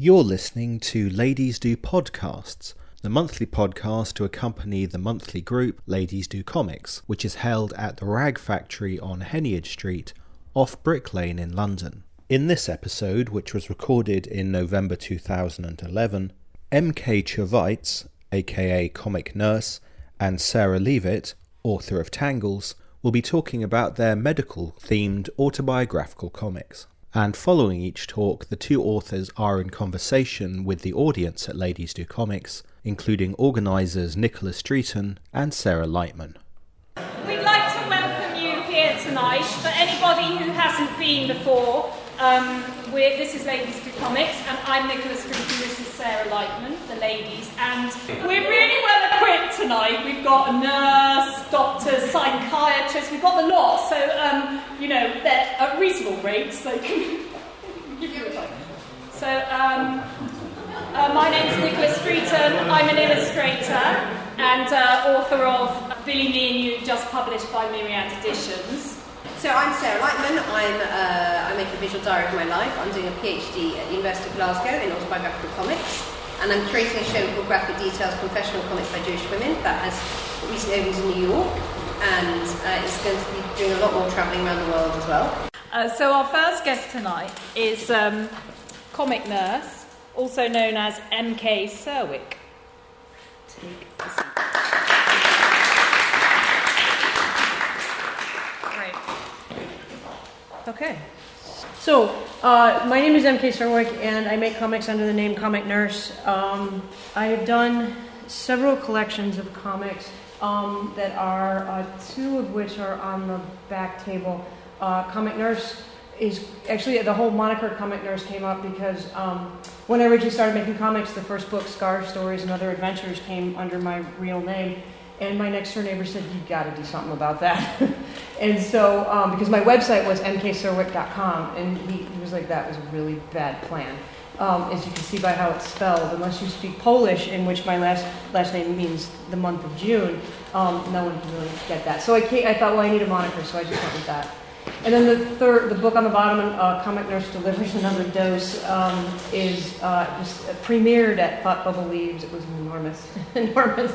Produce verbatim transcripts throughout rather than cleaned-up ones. You're listening to Ladies Do Podcasts, the monthly podcast to accompany the monthly group Ladies Do Comics, which is held at the Rag Factory on Heneage Street, off Brick Lane in London. In this episode, which was recorded in November two thousand eleven, M K Czerwiec, aka Comic Nurse, and Sarah Leavitt, author of Tangles, will be talking about their medical-themed autobiographical comics. And following each talk, the two authors are in conversation with the audience at Ladies Do Comics, including organisers Nicholas Streeton and Sarah Lightman. We'd like to welcome you here tonight. For anybody who hasn't been before, um, we're, this is Ladies Do Comics, and I'm Nicholas Streeton, this is Sarah Lightman, the ladies, and we're really well equipped tonight. We've got a nurse, doctor, psychiatrist, we've got the lot, so, um, you know, they're at reasonable rates, they can give you a time. So, um, uh, my name's Nicholas Streeton, I'm an illustrator and uh, author of Billy, Me and You, just published by Myriad Editions. So I'm Sarah Lightman, I'm, uh, I make a visual diary of my life. I'm doing a PhD at the University of Glasgow in autobiographical comics, and I'm creating a show called Graphic Details, Confessional Comics by Jewish Women that has recently opened in New York, and uh, it's going to be doing a lot more travelling around the world as well. Uh, so our first guest tonight is um, Comic Nurse, also known as M K Czerwiec. Take a seat. Okay. So, uh, my name is M K Czerwiec, and I make comics under the name Comic Nurse. Um, I have done several collections of comics um, that are, uh, two of which are on the back table. Uh, Comic Nurse is, actually the whole moniker Comic Nurse came up because um, when I originally started making comics, the first book, Scar Stories and Other Adventures, came under my real name. And my next door neighbor said, you've got to do something about that. And so, um, because my website was m k czerwiec dot com, and he, he was like, that was a really bad plan, um, as you can see by how it's spelled. Unless you speak Polish, in which my last last name means the month of June, um, no one can really get that. So I, can't, I thought, well, I need a moniker, so I just went with that. And then the third, the book on the bottom, uh, Comic Nurse Delivers Another Dose, um, is uh, just premiered at Thought Bubble Leaves. It was an enormous, enormous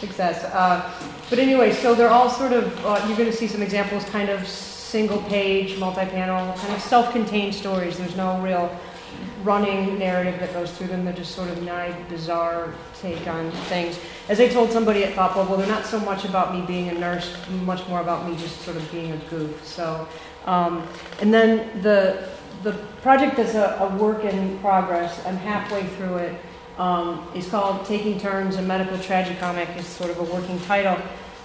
success. Uh, but anyway, so they're all sort of, uh, you're going to see some examples, kind of single page, multi-panel, kind of self-contained stories. There's no real running narrative that goes through them. They're just sort of naive, bizarre take on things. As I told somebody at Thought Bubble, they're not so much about me being a nurse, much more about me just sort of being a goof. So, um, and then the the project that's a, a work in progress, I'm halfway through it. Um, it's called Taking Turns, a medical tragicomic. It's sort of a working title.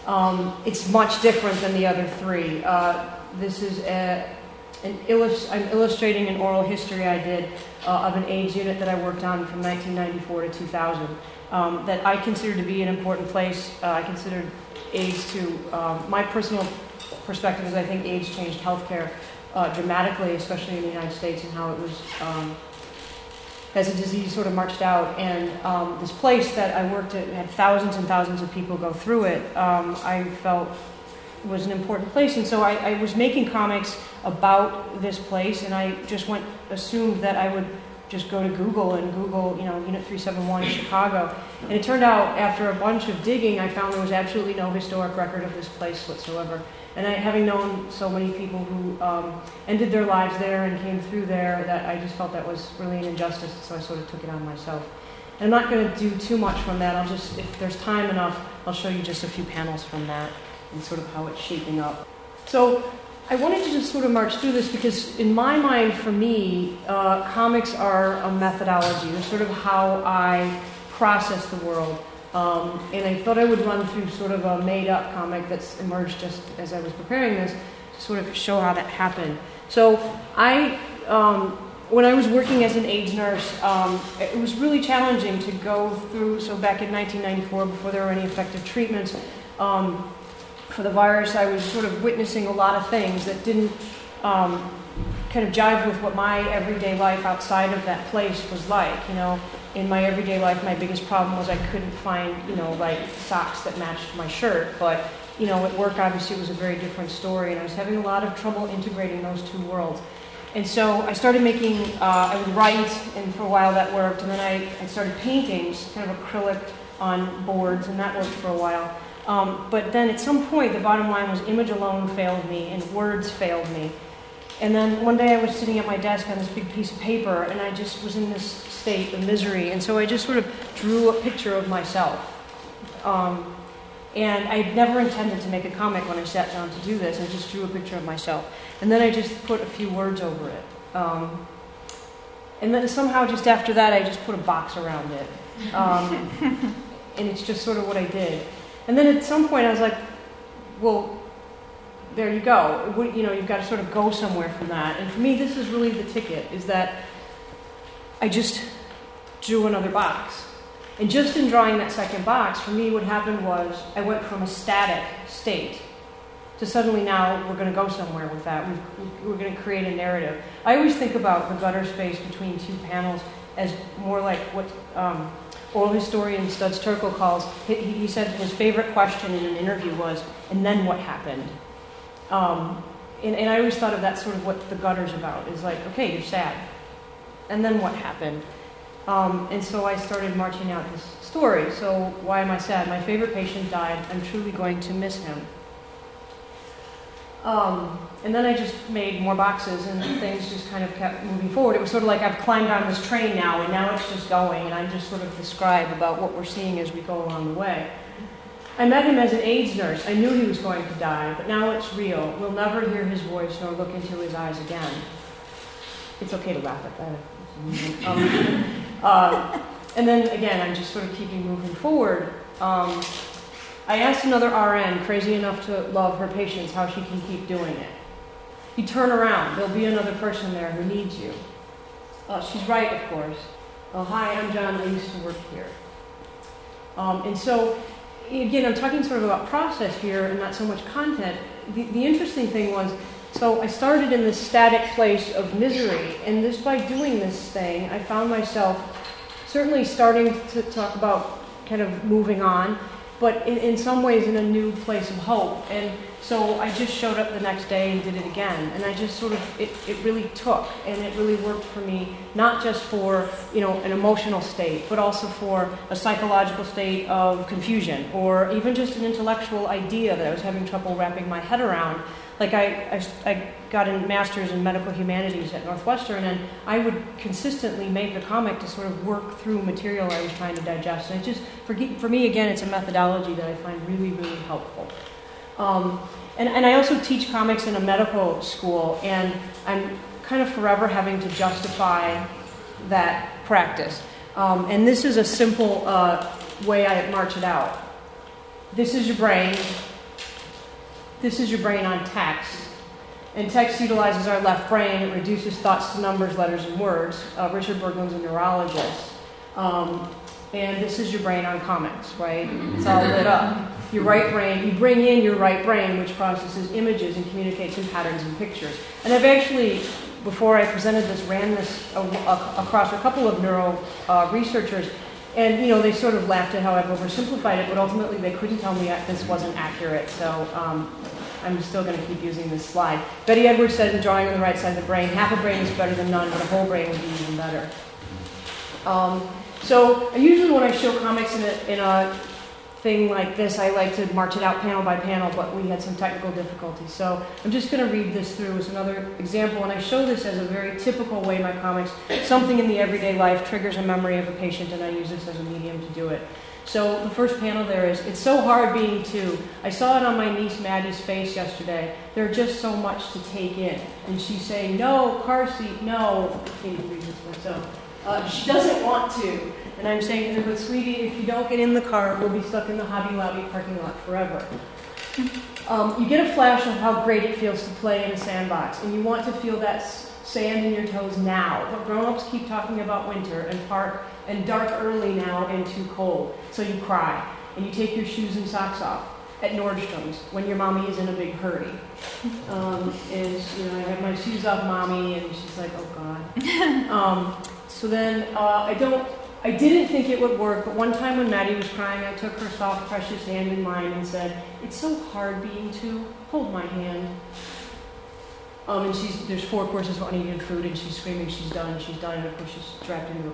Um, it's much different than the other three. Uh, this is a, an illus- I'm illustrating an oral history I did uh, of an AIDS unit that I worked on from nineteen ninety-four to two thousand um, that I consider to be an important place. Uh, I considered AIDS to, uh, my personal perspective is I think AIDS changed healthcare uh, dramatically, especially in the United States, and how it was um, as a disease sort of marched out. And um, this place that I worked at had thousands and thousands of people go through it, um, I felt was an important place. And so I, I was making comics about this place, and I just went, assumed that I would just go to Google and Google, you know, Unit three seventy-one in Chicago. And it turned out, after a bunch of digging, I found there was absolutely no historic record of this place whatsoever. And I, having known so many people who um, ended their lives there and came through there, that I just felt that was really an injustice, so I sort of took it on myself. And I'm not going to do too much from that. I'll just, if there's time enough, I'll show you just a few panels from that and sort of how it's shaping up. So I wanted to just sort of march through this because, in my mind, for me, uh, comics are a methodology. They're sort of how I process the world. Um, and I thought I would run through sort of a made-up comic that's emerged just as I was preparing this to sort of show how that happened. So I, um, when I was working as an AIDS nurse, um, it was really challenging to go through, so back in nineteen ninety-four, before there were any effective treatments um, for the virus, I was sort of witnessing a lot of things that didn't um, kind of jive with what my everyday life outside of that place was like, you know. In my everyday life, my biggest problem was I couldn't find, you know, like socks that matched my shirt. But, you know, at work, obviously, it was a very different story, and I was having a lot of trouble integrating those two worlds. And so I started making, uh, I would write, and for a while that worked, and then I, I started paintings, kind of acrylic on boards, and that worked for a while. Um, but then at some point, the bottom line was image alone failed me, and words failed me. And then one day I was sitting at my desk on this big piece of paper, and I just was in this state of misery, and so I just sort of drew a picture of myself. Um, And I had never intended to make a comic when I sat down to do this. I just drew a picture of myself. And then I just put a few words over it. Um, and then somehow just after that, I just put a box around it. Um, and it's just sort of what I did. And then at some point, I was like, well, there you go. Would, you know, you've got to sort of go somewhere from that. And for me, this is really the ticket, is that I just drew another box. And just in drawing that second box, for me what happened was I went from a static state to suddenly now we're going to go somewhere with that. We've, we're going to create a narrative. I always think about the gutter space between two panels as more like what um, oral historian Studs Terkel calls, he, he said his favorite question in an interview was, and then what happened? Um, and, and I always thought of that sort of what the gutter's about, is like, okay, you're sad. And then what happened? Um, and so I started marching out this story. So why am I sad? My favorite patient died. I'm truly going to miss him. Um, and then I just made more boxes, and things just kind of kept moving forward. It was sort of like I've climbed on this train now, and now it's just going, and I'm just sort of the scribe about what we're seeing as we go along the way. I met him as an AIDS nurse. I knew he was going to die, but now it's real. We'll never hear his voice nor look into his eyes again. It's okay to laugh at that. um, uh, and then again, I'm just sort of keeping moving forward. Um, I asked another R N, crazy enough to love her patients, how she can keep doing it. You turn around, there'll be another person there who needs you. Uh, she's right, of course. Oh, hi, I'm John, I used to work here. Um, and so, again, I'm talking sort of about process here and not so much content. The, the interesting thing was, so I started in this static place of misery, and just by doing this thing, I found myself certainly starting to talk about kind of moving on, but in, in some ways in a new place of hope. And so I just showed up the next day and did it again, and I just sort of, it, it really took, and it really worked for me, not just for, you know, an emotional state, but also for a psychological state of confusion, or even just an intellectual idea that I was having trouble wrapping my head around. Like I, I, I got a master's in medical humanities at Northwestern, and I would consistently make a comic to sort of work through material I was trying to digest. And I just, for, for me, again, it's a methodology that I find really, really helpful. Um, and, and I also teach comics in a medical school, and I'm kind of forever having to justify that practice. Um, and this is a simple uh, way I march it out. This is your brain. This is your brain on text. And text utilizes our left brain. It reduces thoughts to numbers, letters, and words. Uh, Richard Berglund's a neurologist. Um, and this is your brain on comics, right? It's all lit up. Your right brain, you bring in your right brain, which processes images and communicates in patterns and pictures. And I've actually, before I presented this, ran this a, a, across a couple of neuro uh, researchers. And, you know, they sort of laughed at how I've oversimplified it, but ultimately they couldn't tell me that this wasn't accurate, so um, I'm still going to keep using this slide. Betty Edwards said in Drawing on the Right Side of the Brain, half a brain is better than none, but a whole brain would be even better. Um, so usually when I show comics in a, in a thing like this, I like to march it out panel by panel, but we had some technical difficulties. So I'm just going to read this through as another example, and I show this as a very typical way in my comics. Something in the everyday life triggers a memory of a patient, and I use this as a medium to do it. So the first panel there is, it's so hard being two. I saw it on my niece Maddie's face yesterday. There's just so much to take in. And she's saying, no, car seat, no. I can't read this myself. Uh, she doesn't want to. And I'm saying to her, but sweetie, if you don't get in the car, we'll be stuck in the Hobby Lobby parking lot forever. Um, you get a flash of how great it feels to play in a sandbox, and you want to feel that sand in your toes now. But grown-ups keep talking about winter and park and dark early now and too cold. So you cry, and you take your shoes and socks off at Nordstrom's when your mommy is in a big hurry. Um, is, you know, I have my shoes off, mommy, and she's like, oh, God. Um, So then uh, I don't, I didn't think it would work, but one time when Maddie was crying, I took her soft, precious hand in mine and said, it's so hard being two, hold my hand. Um, and she's, there's four courses of uneaten food, and she's screaming, she's done, she's done, and of course she's trapped in the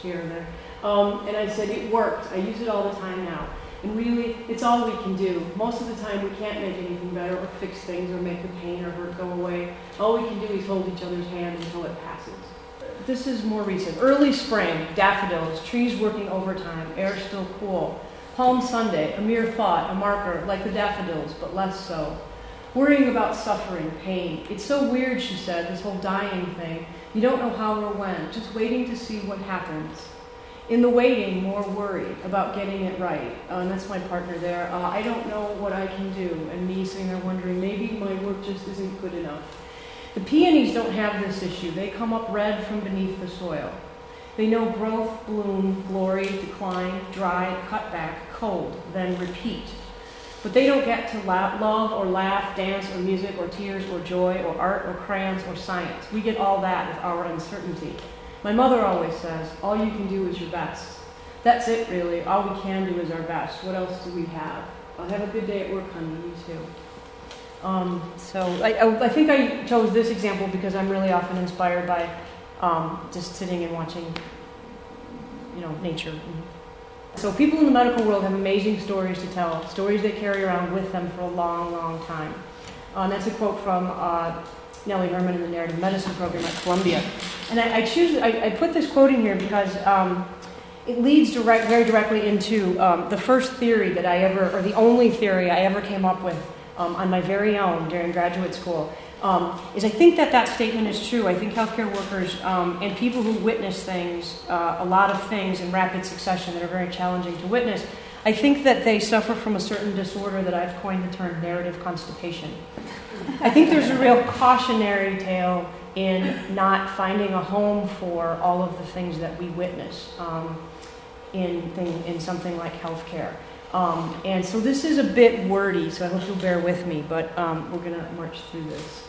here and there. Um, and I said, it worked. I use it all the time now. And really, it's all we can do. Most of the time, we can't make anything better or fix things or make the pain or hurt go away. All we can do is hold each other's hand until it passes. This is more recent. Early spring, daffodils, trees working overtime, air still cool. Palm Sunday, a mere thought, a marker, like the daffodils, but less so. Worrying about suffering, pain. It's so weird, she said, this whole dying thing. You don't know how or when, just waiting to see what happens. In the waiting, more worried about getting it right. Uh, and that's my partner there. Uh, I don't know what I can do. And me sitting there wondering, maybe my work just isn't good enough. The peonies don't have this issue. They come up red from beneath the soil. They know growth, bloom, glory, decline, dry, cut back, cold, then repeat. But they don't get to la love or laugh, dance or music or tears or joy or art or crayons or science. We get all that with our uncertainty. My mother always says, all you can do is your best. That's it, really. All we can do is our best. What else do we have? I'll have a good day at work, honey. You too. Um, so I, I, I think I chose this example because I'm really often inspired by um, just sitting and watching, you know, nature. So people in the medical world have amazing stories to tell, stories they carry around with them for a long, long time. Um, that's a quote from uh, Nellie Herman in the Narrative Medicine Program at Columbia. And I, I choose, I, I put this quote in here because um, it leads direct, very directly into um, the first theory that I ever, or the only theory I ever came up with um, on my very own during graduate school, um, is I think that that statement is true. I think healthcare workers um, and people who witness things, uh, a lot of things in rapid succession that are very challenging to witness, I think that they suffer from a certain disorder that I've coined the term narrative constipation. I think there's a real cautionary tale in not finding a home for all of the things that we witness um, in, thing, in something like healthcare. Um, and so this is a bit wordy, so I hope you'll bear with me, but um, we're going to march through this.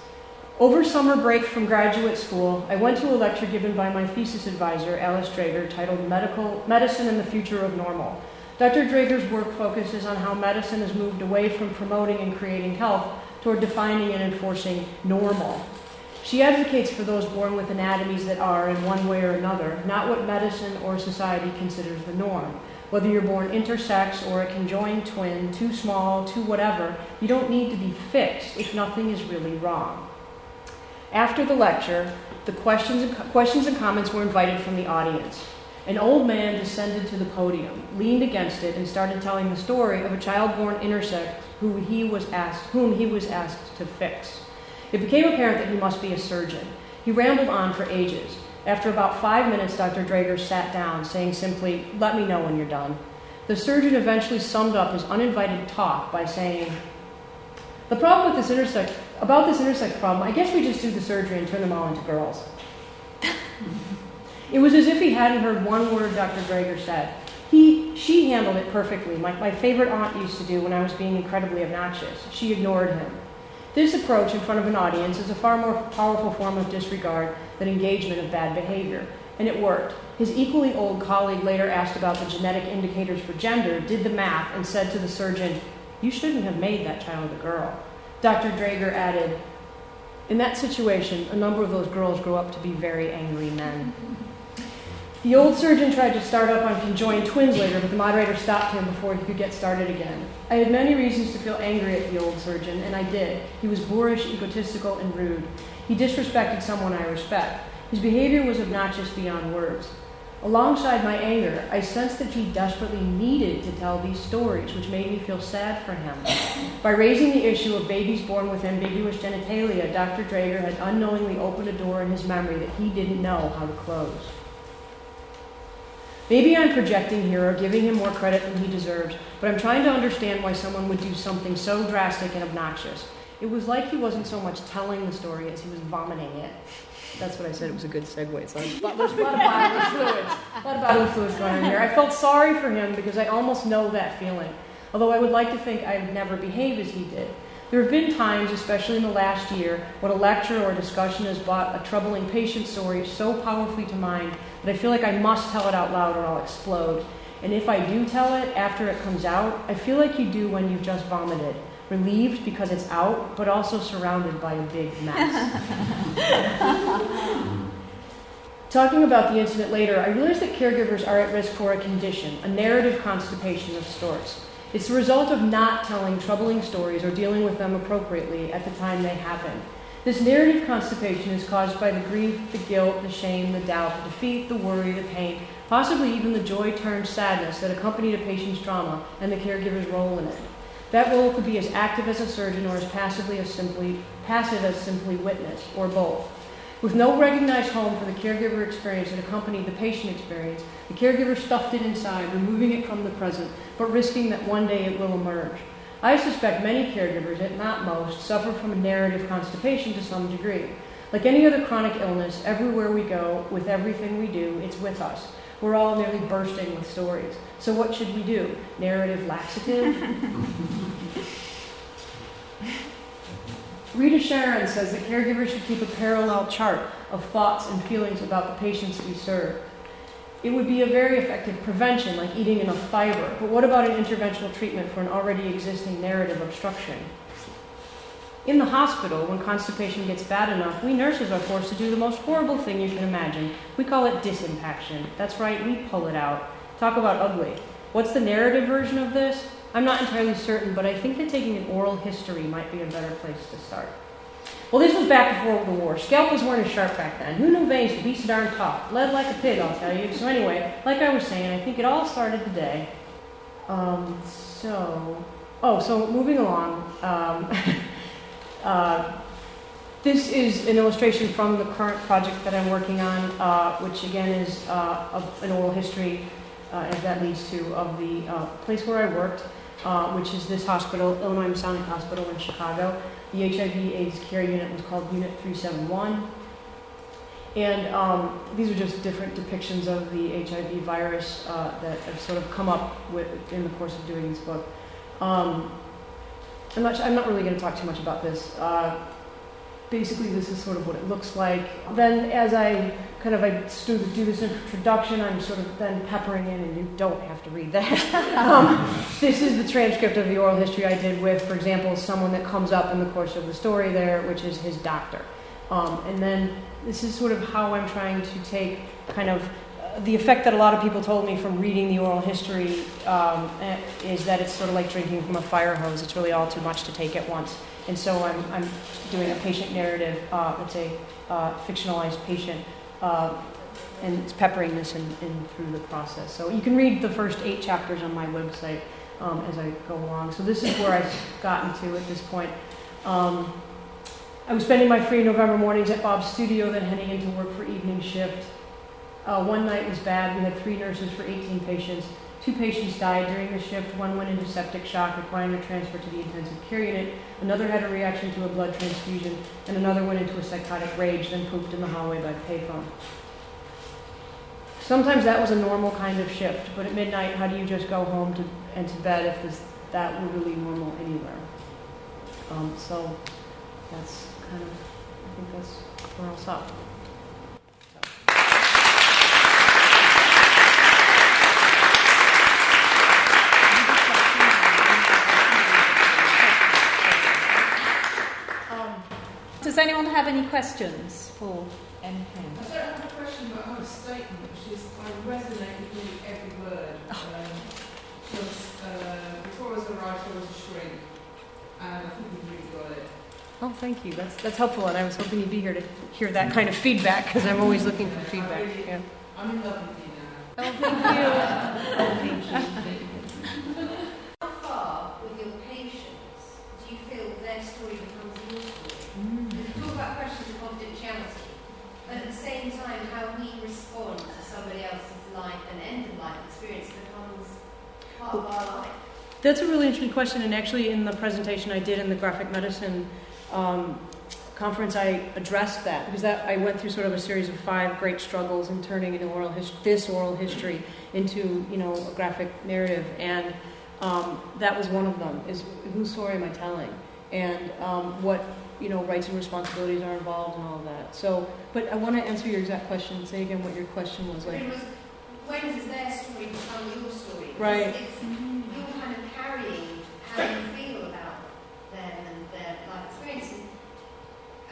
Over summer break from graduate school, I went to a lecture given by my thesis advisor, Alice Dreger, titled Medical, Medicine and the Future of Normal. Doctor Dreger's work focuses on how medicine has moved away from promoting and creating health toward defining and enforcing normal. She advocates for those born with anatomies that are, in one way or another, not what medicine or society considers the norm. Whether you're born intersex or a conjoined twin, too small, too whatever, you don't need to be fixed if nothing is really wrong. After the lecture, the questions and, questions and comments were invited from the audience. An old man descended to the podium, leaned against it, and started telling the story of a child born intersex who he was asked, whom he was asked to fix. It became apparent that he must be a surgeon. He rambled on for ages. After about five minutes, Doctor Dreger sat down, saying simply, "Let me know when you're done." The surgeon eventually summed up his uninvited talk by saying, "The problem with this intersex, about this intersex problem, I guess we just do the surgery and turn them all into girls." It was as if he hadn't heard one word Doctor Dreger said. He, she handled it perfectly, like my favorite aunt used to do when I was being incredibly obnoxious. She ignored him. This approach in front of an audience is a far more powerful form of disregard than engagement of bad behavior. And it worked. His equally old colleague later asked about the genetic indicators for gender, did the math, and said to the surgeon, "You shouldn't have made that child a girl." Doctor Dreger added, "In that situation, a number of those girls grow up to be very angry men." The old surgeon tried to start up on conjoined twins later, but the moderator stopped him before he could get started again. I had many reasons to feel angry at the old surgeon, and I did. He was boorish, egotistical, and rude. He disrespected someone I respect. His behavior was obnoxious beyond words. Alongside my anger, I sensed that he desperately needed to tell these stories, which made me feel sad for him. By raising the issue of babies born with ambiguous genitalia, Doctor Dreger had unknowingly opened a door in his memory that he didn't know how to close. Maybe I'm projecting here or giving him more credit than he deserves, but I'm trying to understand why someone would do something so drastic and obnoxious. It was like he wasn't so much telling the story as he was vomiting it. That's what I said. It was a good segue. So there's a lot of bodily fluids. A lot of bodily fluids going on here. I felt sorry for him because I almost know that feeling, although I would like to think I've never behaved as he did. There have been times, especially in the last year, when a lecture or discussion has brought a troubling patient story so powerfully to mind that I feel like I must tell it out loud or I'll explode. And if I do tell it, after it comes out, I feel like you do when you've just vomited, relieved because it's out, but also surrounded by a big mess. Talking about the incident later, I realized that caregivers are at risk for a condition, a narrative constipation of sorts. It's the result of not telling troubling stories or dealing with them appropriately at the time they happen. This narrative constipation is caused by the grief, the guilt, the shame, the doubt, the defeat, the worry, the pain, possibly even the joy-turned-sadness that accompanied a patient's trauma and the caregiver's role in it. That role could be as active as a surgeon or as passively as simply, passive as simply witness, or both. With no recognized home for the caregiver experience that accompanied the patient experience, the caregiver stuffed it inside, removing it from the present, but risking that one day it will emerge. I suspect many caregivers, if not most, suffer from a narrative constipation to some degree. Like any other chronic illness, everywhere we go, with everything we do, it's with us. We're all nearly bursting with stories. So what should we do? Narrative laxative? Rita Sharon says that caregivers should keep a parallel chart of thoughts and feelings about the patients we serve. It would be a very effective prevention, like eating enough fiber. But what about an interventional treatment for an already existing narrative obstruction? In the hospital, when constipation gets bad enough, we nurses are forced to do the most horrible thing you can imagine. We call it disimpaction. That's right, we pull it out. Talk about ugly. What's the narrative version of this? I'm not entirely certain, but I think that taking an oral history might be a better place to start. Well, this was back before the war. Scalpels weren't as sharp back then. Who knew veins would be so darn tough? Lead like a pig, I'll tell you. So anyway, like I was saying, I think it all started today. Um, so, oh, so moving along. Um, uh, this is an illustration from the current project that I'm working on, uh, which again is uh, of an oral history, uh, as that leads to, of the uh, place where I worked, uh, which is this hospital, Illinois Masonic Hospital in Chicago. The H I V AIDS care unit was called Unit three seventy-one. And um, these are just different depictions of the H I V virus uh, that have sort of come up with in the course of doing this book. Um, I'm, not, I'm not really going to talk too much about this. Uh, basically, this is sort of what it looks like. Then as I kind of I do this introduction, I'm sort of then peppering in, and you don't have to read that. um, this is the transcript of the oral history I did with, for example, someone that comes up in the course of the story there, which is his doctor. Um, and then this is sort of how I'm trying to take kind of uh, the effect that a lot of people told me from reading the oral history um, is that it's sort of like drinking from a fire hose. It's really all too much to take at once. And so I'm, I'm doing a patient narrative, uh, let's say uh, fictionalized patient, Uh, and it's peppering this in, in through the process. So you can read the first eight chapters on my website um, as I go along. So this is where I've gotten to at this point. Um, I was spending my free November mornings at Bob's studio, then heading into work for evening shift. Uh, one night was bad. We had three nurses for eighteen patients. Two patients died during the shift. One went into septic shock, requiring a transfer to the intensive care unit. Another had a reaction to a blood transfusion, and another went into a psychotic rage, then pooped in the hallway by the payphone. Sometimes that was a normal kind of shift, but at midnight, how do you just go home to, and to bed if this, that were really normal anywhere? Um, so that's kind of, I think that's where I'll stop. Does anyone have any questions for M K? I don't have a question, but I have a statement, which is I resonate with nearly every word. Because oh. um, uh, before I was a writer, I was a shrink, and I think we've really got it. Oh, thank you. That's that's helpful, and I was hoping you'd be here to hear that kind of feedback, because I'm always looking for feedback. I really, yeah. I'm in love with you now. Oh, thank you. Oh, thank you. Thank you. How far with your patients do you feel their story becomes your story? Mm. About questions of confidentiality, but at the same time, how we respond to somebody else's life and end of life experience becomes part of our life. That's a really interesting question, and actually, in the presentation I did in the Graphic Medicine um, conference, I addressed that because that I went through sort of a series of five great struggles in turning an oral his- this oral history into you know a graphic narrative, and um, that was one of them. Is whose story am I telling, and um, what. You know, rights and responsibilities are involved and all of that. So, but I want to answer your exact question. Say again what your question was like. It was, when does their story become your story? Right. It's, mm-hmm. You're kind of carrying how you feel about medicine,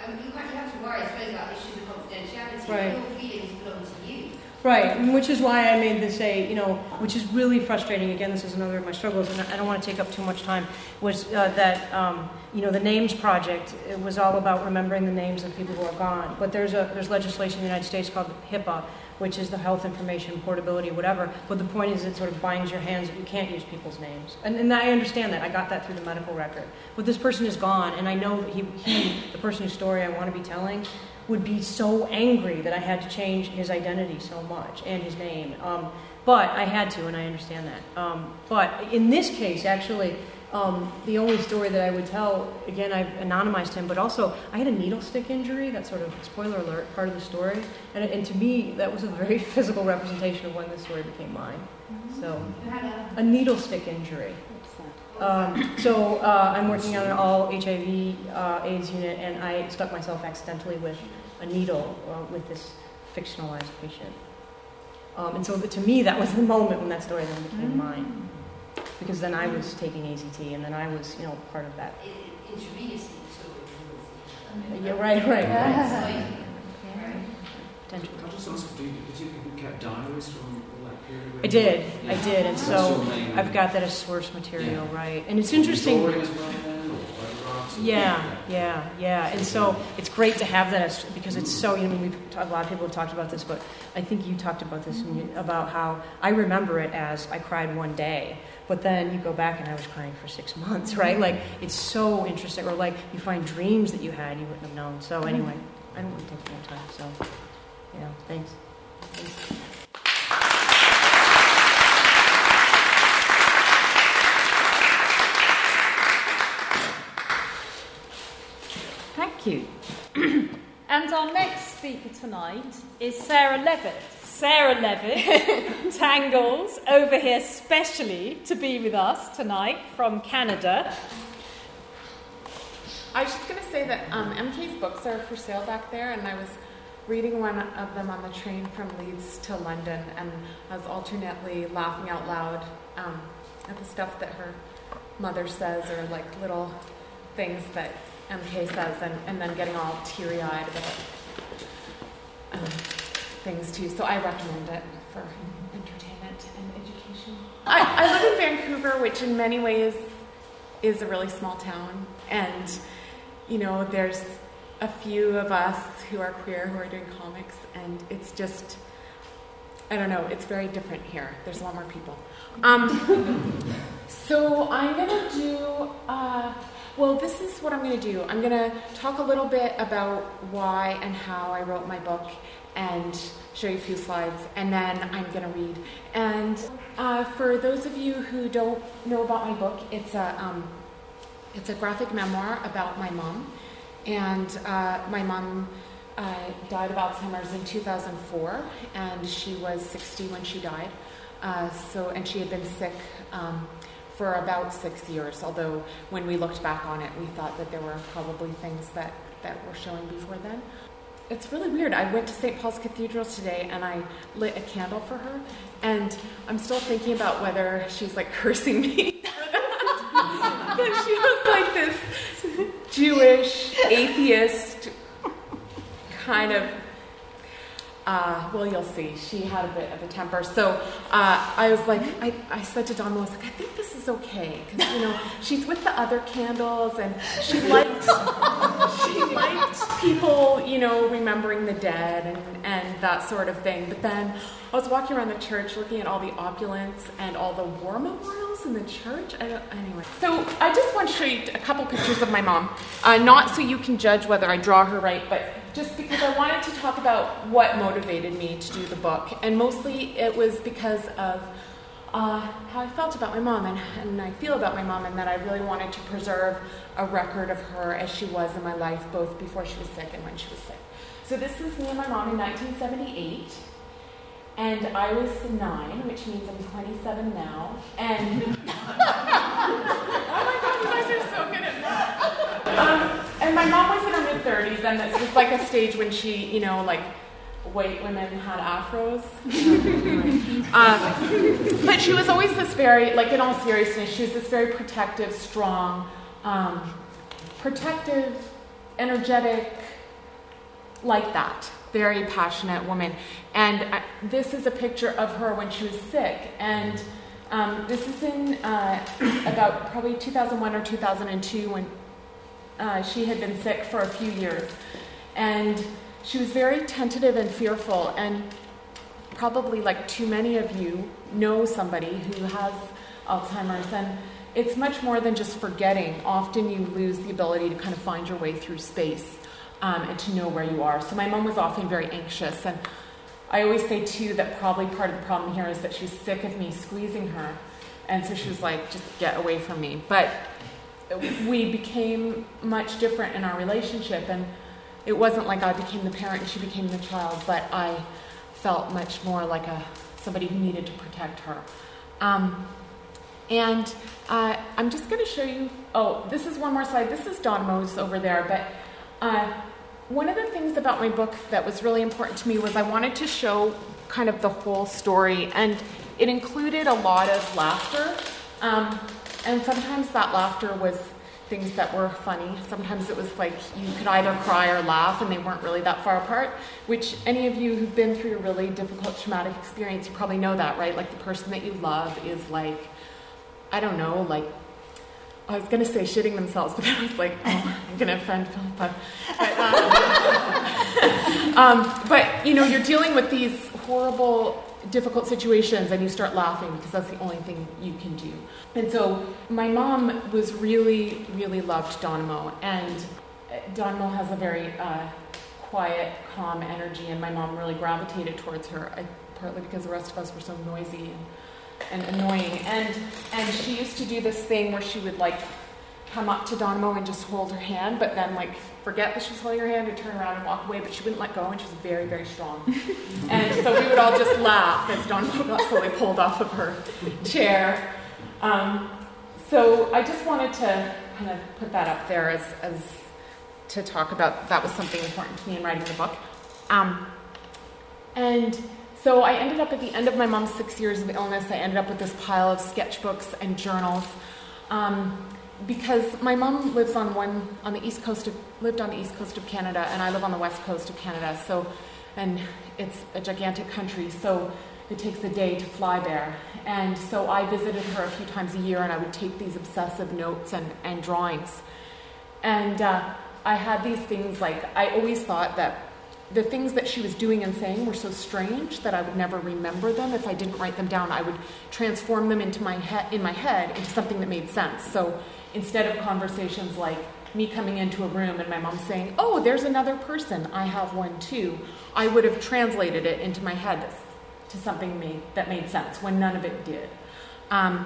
um, you can't have to worry, I suppose, about issues of confidentiality. Right. Your feelings belong to you. Right, which is why I made this a, you know, which is really frustrating. Again, this is another of my struggles, and I don't want to take up too much time, was uh, that, um, you know, the names project, it was all about remembering the names of people who are gone. But there's a there's legislation in the United States called HIPAA, which is the health information, portability, whatever. But the point is it sort of binds your hands that you can't use people's names. And, and I understand that. I got that through the medical record. But this person is gone, and I know that he, he the person whose story I want to be telling, would be so angry that I had to change his identity so much and his name. Um, but I had to, and I understand that. Um, but in this case, actually, um, the only story that I would tell, again, I've anonymized him, but also I had a needle stick injury, that sort of, spoiler alert, part of the story. And, and to me, that was a very physical representation of when this story became mine. Mm-hmm. So, a needle stick injury. Um, so uh, I'm working on an all H I V uh, AIDS unit, and I stuck myself accidentally with a needle uh, with this fictionalized patient. Um, and so the, to me, that was the moment when that story then became mine, because then I was taking A Z T, and then I was, you know, part of that. Intravenously, so yeah, right, right. Yeah. Right. Potentially. Can I just ask, did you kept diaries from? I did, yeah. I did, and so I've got that as source material, yeah. Right? And it's interesting. Yeah, yeah, yeah, and so it's great to have that as, because it's so. You know, we've a lot of people have talked about this, but I think you talked about this and you, about how I remember it as I cried one day, but then you go back and I was crying for six months, right? Like it's so interesting, or like you find dreams that you had you wouldn't have known. So anyway, I don't want to take more time. So yeah, thanks. thanks. Thank you. And our next speaker tonight is Sarah Leavitt. Sarah Leavitt, Tangles, over here specially to be with us tonight from Canada. I was just going to say that um, M K's books are for sale back there, and I was reading one of them on the train from Leeds to London, and I was alternately laughing out loud um, at the stuff that her mother says, or like little things that M K says, and, and then getting all teary-eyed about um, things too. So I recommend it for entertainment and education. I, I live in Vancouver, which in many ways is a really small town, and you know, there's a few of us who are queer who are doing comics, and it's just, I don't know, it's very different here. There's a lot more people. Um, so I'm gonna do. Uh, Well, this is what I'm going to do. I'm going to talk a little bit about why and how I wrote my book and show you a few slides, and then I'm going to read. And uh, for those of you who don't know about my book, it's a, um, it's a graphic memoir about my mom. And uh, my mom uh, died of Alzheimer's in two thousand four, and she was sixty when she died. Uh, so, and she had been sick Um, for about six years, although when we looked back on it, we thought that there were probably things that, that were showing before then. It's really weird. I went to Saint Paul's Cathedral today, and I lit a candle for her, and I'm still thinking about whether she's, like, cursing me. But she was, like, this Jewish, atheist kind of... Uh, well, you'll see. She had a bit of a temper. So uh, I was like, I, I said to Don Mose, like, I think this is okay. Because, you know, she's with the other candles, and she liked, she liked people, you know, remembering the dead and, and that sort of thing. But then I was walking around the church looking at all the opulence and all the war memorials in the church. I don't, anyway. So I just want to show you a couple pictures of my mom. Uh, not so you can judge whether I draw her right, but just because I wanted to talk about what motivated me to do the book. And mostly it was because of uh, how I felt about my mom and, and I feel about my mom, and that I really wanted to preserve a record of her as she was in my life, both before she was sick and when she was sick. So this is me and my mom in nineteen seventy-eight, and I was nine, which means I'm twenty-seven now. And oh my God, you guys are so good at that. Um, And my mom was in her mid-thirties, and this was like a stage when she, you know, like, white women had afros. um, but she was always this very, like, in all seriousness, she was this very protective, strong, um, protective, energetic, like that, very passionate woman. And I, this is a picture of her when she was sick. And um, this is in uh, about probably two thousand one or two thousand two when uh, she had been sick for a few years. And she was very tentative and fearful, and probably, like too many of you, know somebody who has Alzheimer's, and it's much more than just forgetting. Often you lose the ability to kind of find your way through space um, and to know where you are. So my mom was often very anxious, and I always say too that probably part of the problem here is that she's sick of me squeezing her, and so she was like, just get away from me. But we became much different in our relationship, and it wasn't like I became the parent and she became the child, but I felt much more like a somebody who needed to protect her. Um, and uh, I'm just going to show you, oh, this is one more slide. This is Don Mose over there, but uh, one of the things about my book that was really important to me was I wanted to show kind of the whole story, and it included a lot of laughter, um, and sometimes that laughter was things that were funny. Sometimes it was like you could either cry or laugh, and they weren't really that far apart, which any of you who've been through a really difficult traumatic experience, you probably know that, right? Like the person that you love is like, I don't know, like, I was going to say shitting themselves, but I was like, oh, I'm going to offend Philippa. But, um, um, but, you know, you're dealing with these horrible, difficult situations, and you start laughing because that's the only thing you can do. And so my mom was really, really loved Don Mose, and Don Mose has a very uh, quiet, calm energy, and my mom really gravitated towards her, I, partly because the rest of us were so noisy and, and annoying. And and she used to do this thing where she would like come up to Don Mose and just hold her hand, but then like forget that she was holding her hand and turn around and walk away, but she wouldn't let go, and she was very, very strong. And so we would all just laugh as Don Mose got slowly pulled off of her chair. Um, so I just wanted to kind of put that up there as, as to talk about, that was something important to me in writing the book. Um, and so I ended up at the end of my mom's six years of illness, I ended up with this pile of sketchbooks and journals. Um, Because my mom lives on one on the east coast of lived on the east coast of Canada, and I live on the west coast of Canada. So, and it's a gigantic country, so it takes a day to fly there. And so I visited her a few times a year, and I would take these obsessive notes and, and drawings. And uh, I had these things like I always thought that the things that she was doing and saying were so strange that I would never remember them if I didn't write them down. I would transform them into my he- in my head into something that made sense. So. Instead of conversations like me coming into a room and my mom saying, oh, there's another person, I have one too, I would have translated it into my head to something made, that made sense when none of it did. Um,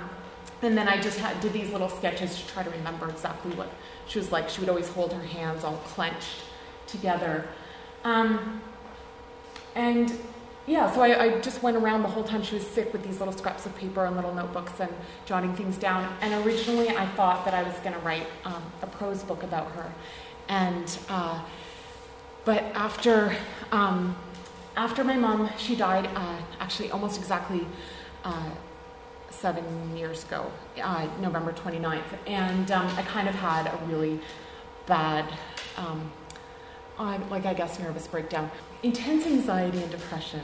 and then I just had, did these little sketches to try to remember exactly what she was like. She would always hold her hands all clenched together. Um, and yeah, so I, I just went around the whole time she was sick with these little scraps of paper and little notebooks and jotting things down. And originally I thought that I was going to write um, a prose book about her. And, uh, but after, um, after my mom, she died uh, actually almost exactly uh, seven years ago, uh, November twenty-ninth. And um, I kind of had a really bad, um, I, like I guess nervous breakdown. Intense anxiety and depression,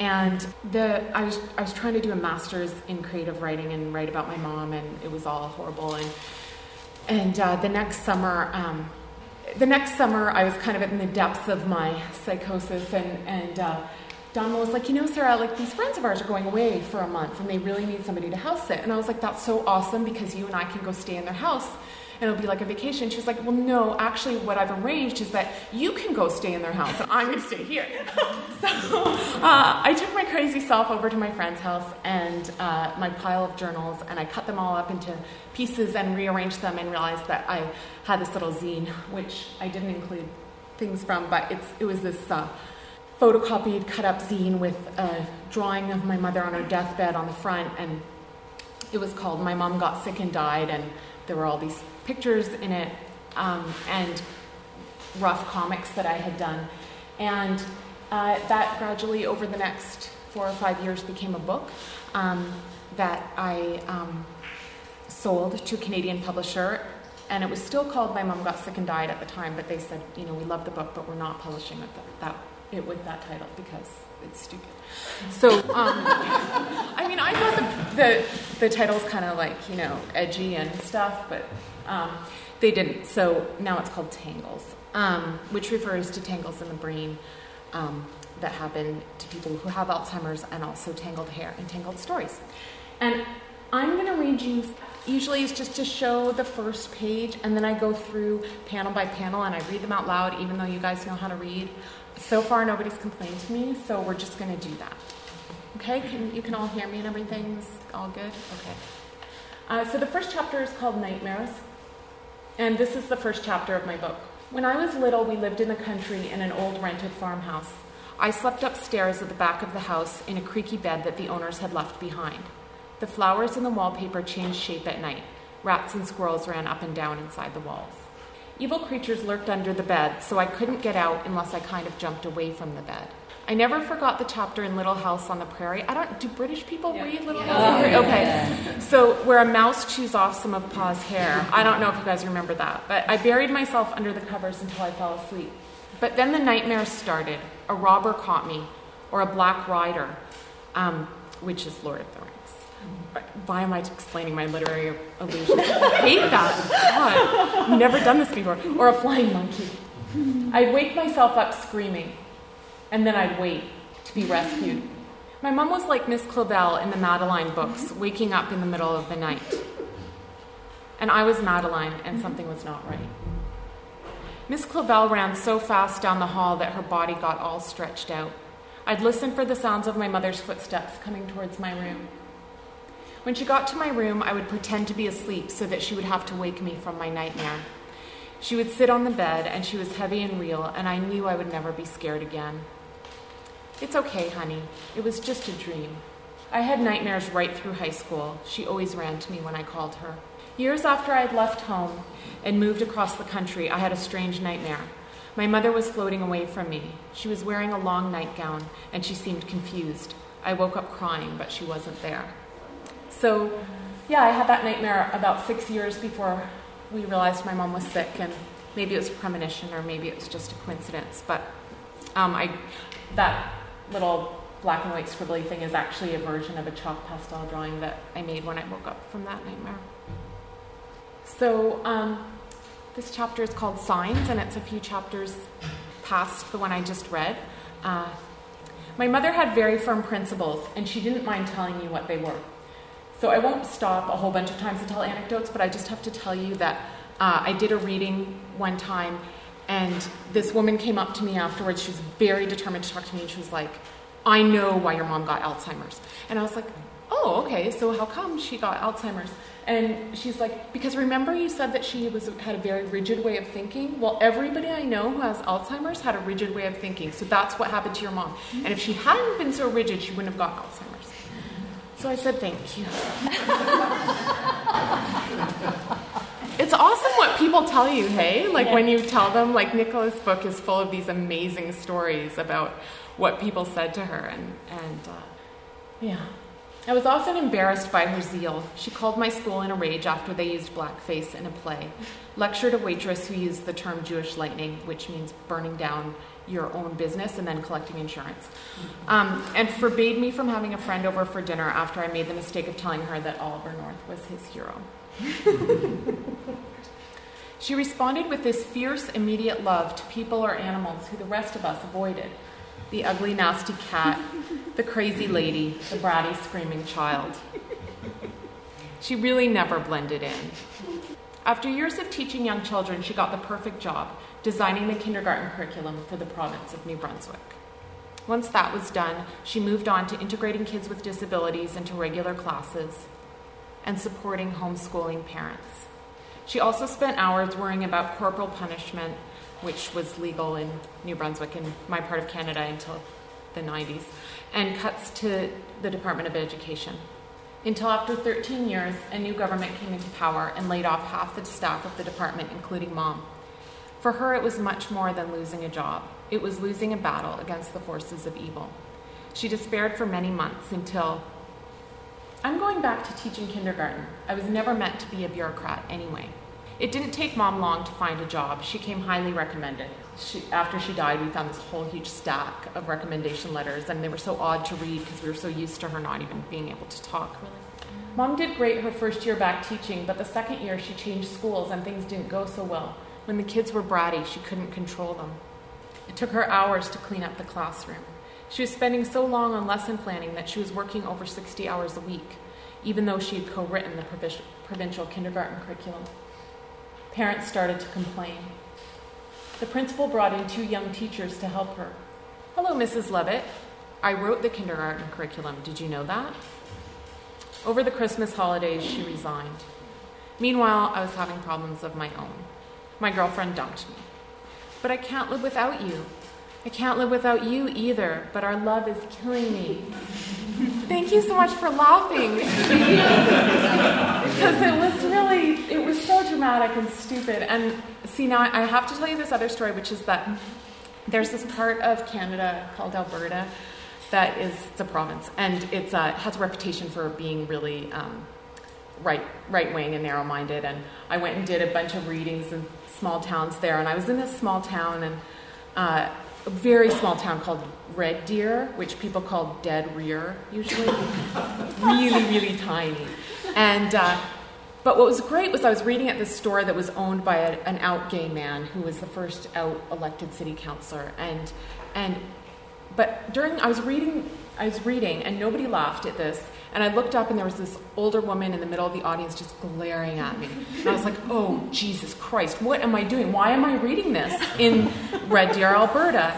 and the I was I was trying to do a master's in creative writing and write about my mom, and it was all horrible. And and uh, the next summer, um, the next summer I was kind of in the depths of my psychosis, and and uh, Don was like, you know, Sarah, like these friends of ours are going away for a month, and they really need somebody to house sit. And I was like, that's so awesome because you and I can go stay in their house. And it'll be like a vacation. She was like, well, no, actually what I've arranged is that you can go stay in their house and I'm going to stay here. So uh, I took my crazy self over to my friend's house and uh, my pile of journals, and I cut them all up into pieces and rearranged them, and realized that I had this little zine, which I didn't include things from, but it's it was this uh, photocopied, cut-up zine with a drawing of my mother on her deathbed on the front, and it was called My Mom Got Sick and Died, and there were all these pictures in it um, and rough comics that I had done. And uh, that gradually over the next four or five years became a book um, that I um, sold to a Canadian publisher And it was still called My Mom Got Sick and Died at the time, but they said, you know, we love the book, but we're not publishing it, that, that, it with that title because it's stupid. So, um, I mean, I thought the, the, the title's kind of like, you know, edgy and stuff, but um, they didn't. So now it's called Tangles, um, which refers to tangles in the brain um, that happen to people who have Alzheimer's, and also tangled hair and tangled stories. And I'm going to read you... Usually it's just to show the first page, and then I go through panel by panel and I read them out loud, even though you guys know how to read. So far nobody's complained to me, so we're just going to do that. Okay, can, you can all hear me and everything's all good? Okay. Uh, so the first chapter is called Nightmares, and this is the first chapter of my book. When I was little, we lived in the country in an old rented farmhouse. I slept upstairs at the back of the house in a creaky bed that the owners had left behind. The flowers in the wallpaper changed shape at night. Rats and squirrels ran up and down inside the walls. Evil creatures lurked under the bed, so I couldn't get out unless I kind of jumped away from the bed. I never forgot the chapter in Little House on the Prairie. I don't, do British people yeah. read Little yeah. House on the Prairie? Okay. Yeah. So where a mouse chews off some of Pa's hair. I don't know if you guys remember that, but I buried myself under the covers until I fell asleep. But then the nightmares started. A robber caught me, or a black rider, um, which is Lord of the Rings. Why am I explaining my literary illusions? I hate that. God, I've never done this before. Or a flying monkey. I'd wake myself up screaming, and then I'd wait to be rescued. My mom was like Miss Clavel in the Madeline books, waking up in the middle of the night. And I was Madeline, and something was not right. Miss Clavel ran so fast down the hall that her body got all stretched out. I'd listen for the sounds of my mother's footsteps coming towards my room. When she got to my room, I would pretend to be asleep so that she would have to wake me from my nightmare. She would sit on the bed, and she was heavy and real, and I knew I would never be scared again. It's okay, honey. It was just a dream. I had nightmares right through high school. She always ran to me when I called her. Years after I had left home and moved across the country, I had a strange nightmare. My mother was floating away from me. She was wearing a long nightgown, and she seemed confused. I woke up crying, but she wasn't there. So, yeah, I had that nightmare about six years before we realized my mom was sick, and maybe it was premonition or maybe it was just a coincidence, but um, I, that little black and white scribbly thing is actually a version of a chalk pastel drawing that I made when I woke up from that nightmare. So um, this chapter is called Signs, and it's a few chapters past the one I just read. Uh, my mother had very firm principles, and she didn't mind telling you what they were. So I won't stop a whole bunch of times to tell anecdotes, but I just have to tell you that uh, I did a reading one time, and this woman came up to me afterwards. She was very determined to talk to me, and she was like, I know why your mom got Alzheimer's. And I was like, oh, okay, so how come she got Alzheimer's? And she's like, because remember you said that she was had a very rigid way of thinking? Well, everybody I know who has Alzheimer's had a rigid way of thinking, so that's what happened to your mom. And if she hadn't been so rigid, she wouldn't have got Alzheimer's. So I said, thank you. It's awesome what people tell you, hey? Like yeah. when you tell them, like Nicholas' book is full of these amazing stories about what people said to her. And, and uh, yeah. I was often embarrassed by her zeal. She called my school in a rage after they used blackface in a play, lectured a waitress who used the term Jewish lightning, which means burning down your own business and then collecting insurance, um, and forbade me from having a friend over for dinner after I made the mistake of telling her that Oliver North was his hero. She responded with this fierce, immediate love to people or animals who the rest of us avoided. The ugly, nasty cat, the crazy lady, the bratty, screaming child. She really never blended in. After years of teaching young children, she got the perfect job, designing the kindergarten curriculum for the province of New Brunswick. Once that was done, she moved on to integrating kids with disabilities into regular classes and supporting homeschooling parents. She also spent hours worrying about corporal punishment, which was legal in New Brunswick and my part of Canada until the nineties, and cuts to the Department of Education. Until after thirteen years, a new government came into power and laid off half the staff of the department, including Mom. For her, it was much more than losing a job. It was losing a battle against the forces of evil. She despaired for many months until, I'm going back to teaching kindergarten. I was never meant to be a bureaucrat anyway. It didn't take Mom long to find a job. She came highly recommended. She, after she died, we found this whole huge stack of recommendation letters, and they were so odd to read because we were so used to her not even being able to talk, really. Mom did great her first year back teaching, but the second year she changed schools and things didn't go so well. When the kids were bratty, she couldn't control them. It took her hours to clean up the classroom. She was spending so long on lesson planning that she was working over sixty hours a week, even though she had co-written the provincial kindergarten curriculum. Parents started to complain. The principal brought in two young teachers to help her. Hello, Missus Leavitt. I wrote the kindergarten curriculum. Did you know that? Over the Christmas holidays, she resigned. Meanwhile, I was having problems of my own. My girlfriend dumped me. But I can't live without you. I can't live without you either, but our love is killing me. Thank you so much for laughing. Because it was really, it was so dramatic and stupid. And see, now I have to tell you this other story, which is that there's this part of Canada called Alberta that is, it's a province, and it's uh, has a reputation for being really um, right, right-wing and narrow-minded. And I went and did a bunch of readings in small towns there, and I was in this small town, and uh, a very small town called Red Deer, which people call Dead Rear, usually. Really, really tiny. And uh, but what was great was I was reading at this store that was owned by a, an out gay man who was the first out elected city councillor. And and but during I was reading I was reading and nobody laughed at this. And I looked up and there was this older woman in the middle of the audience just glaring at me. And I was like, oh, Jesus Christ, what am I doing? Why am I reading this in Red Deer, Alberta?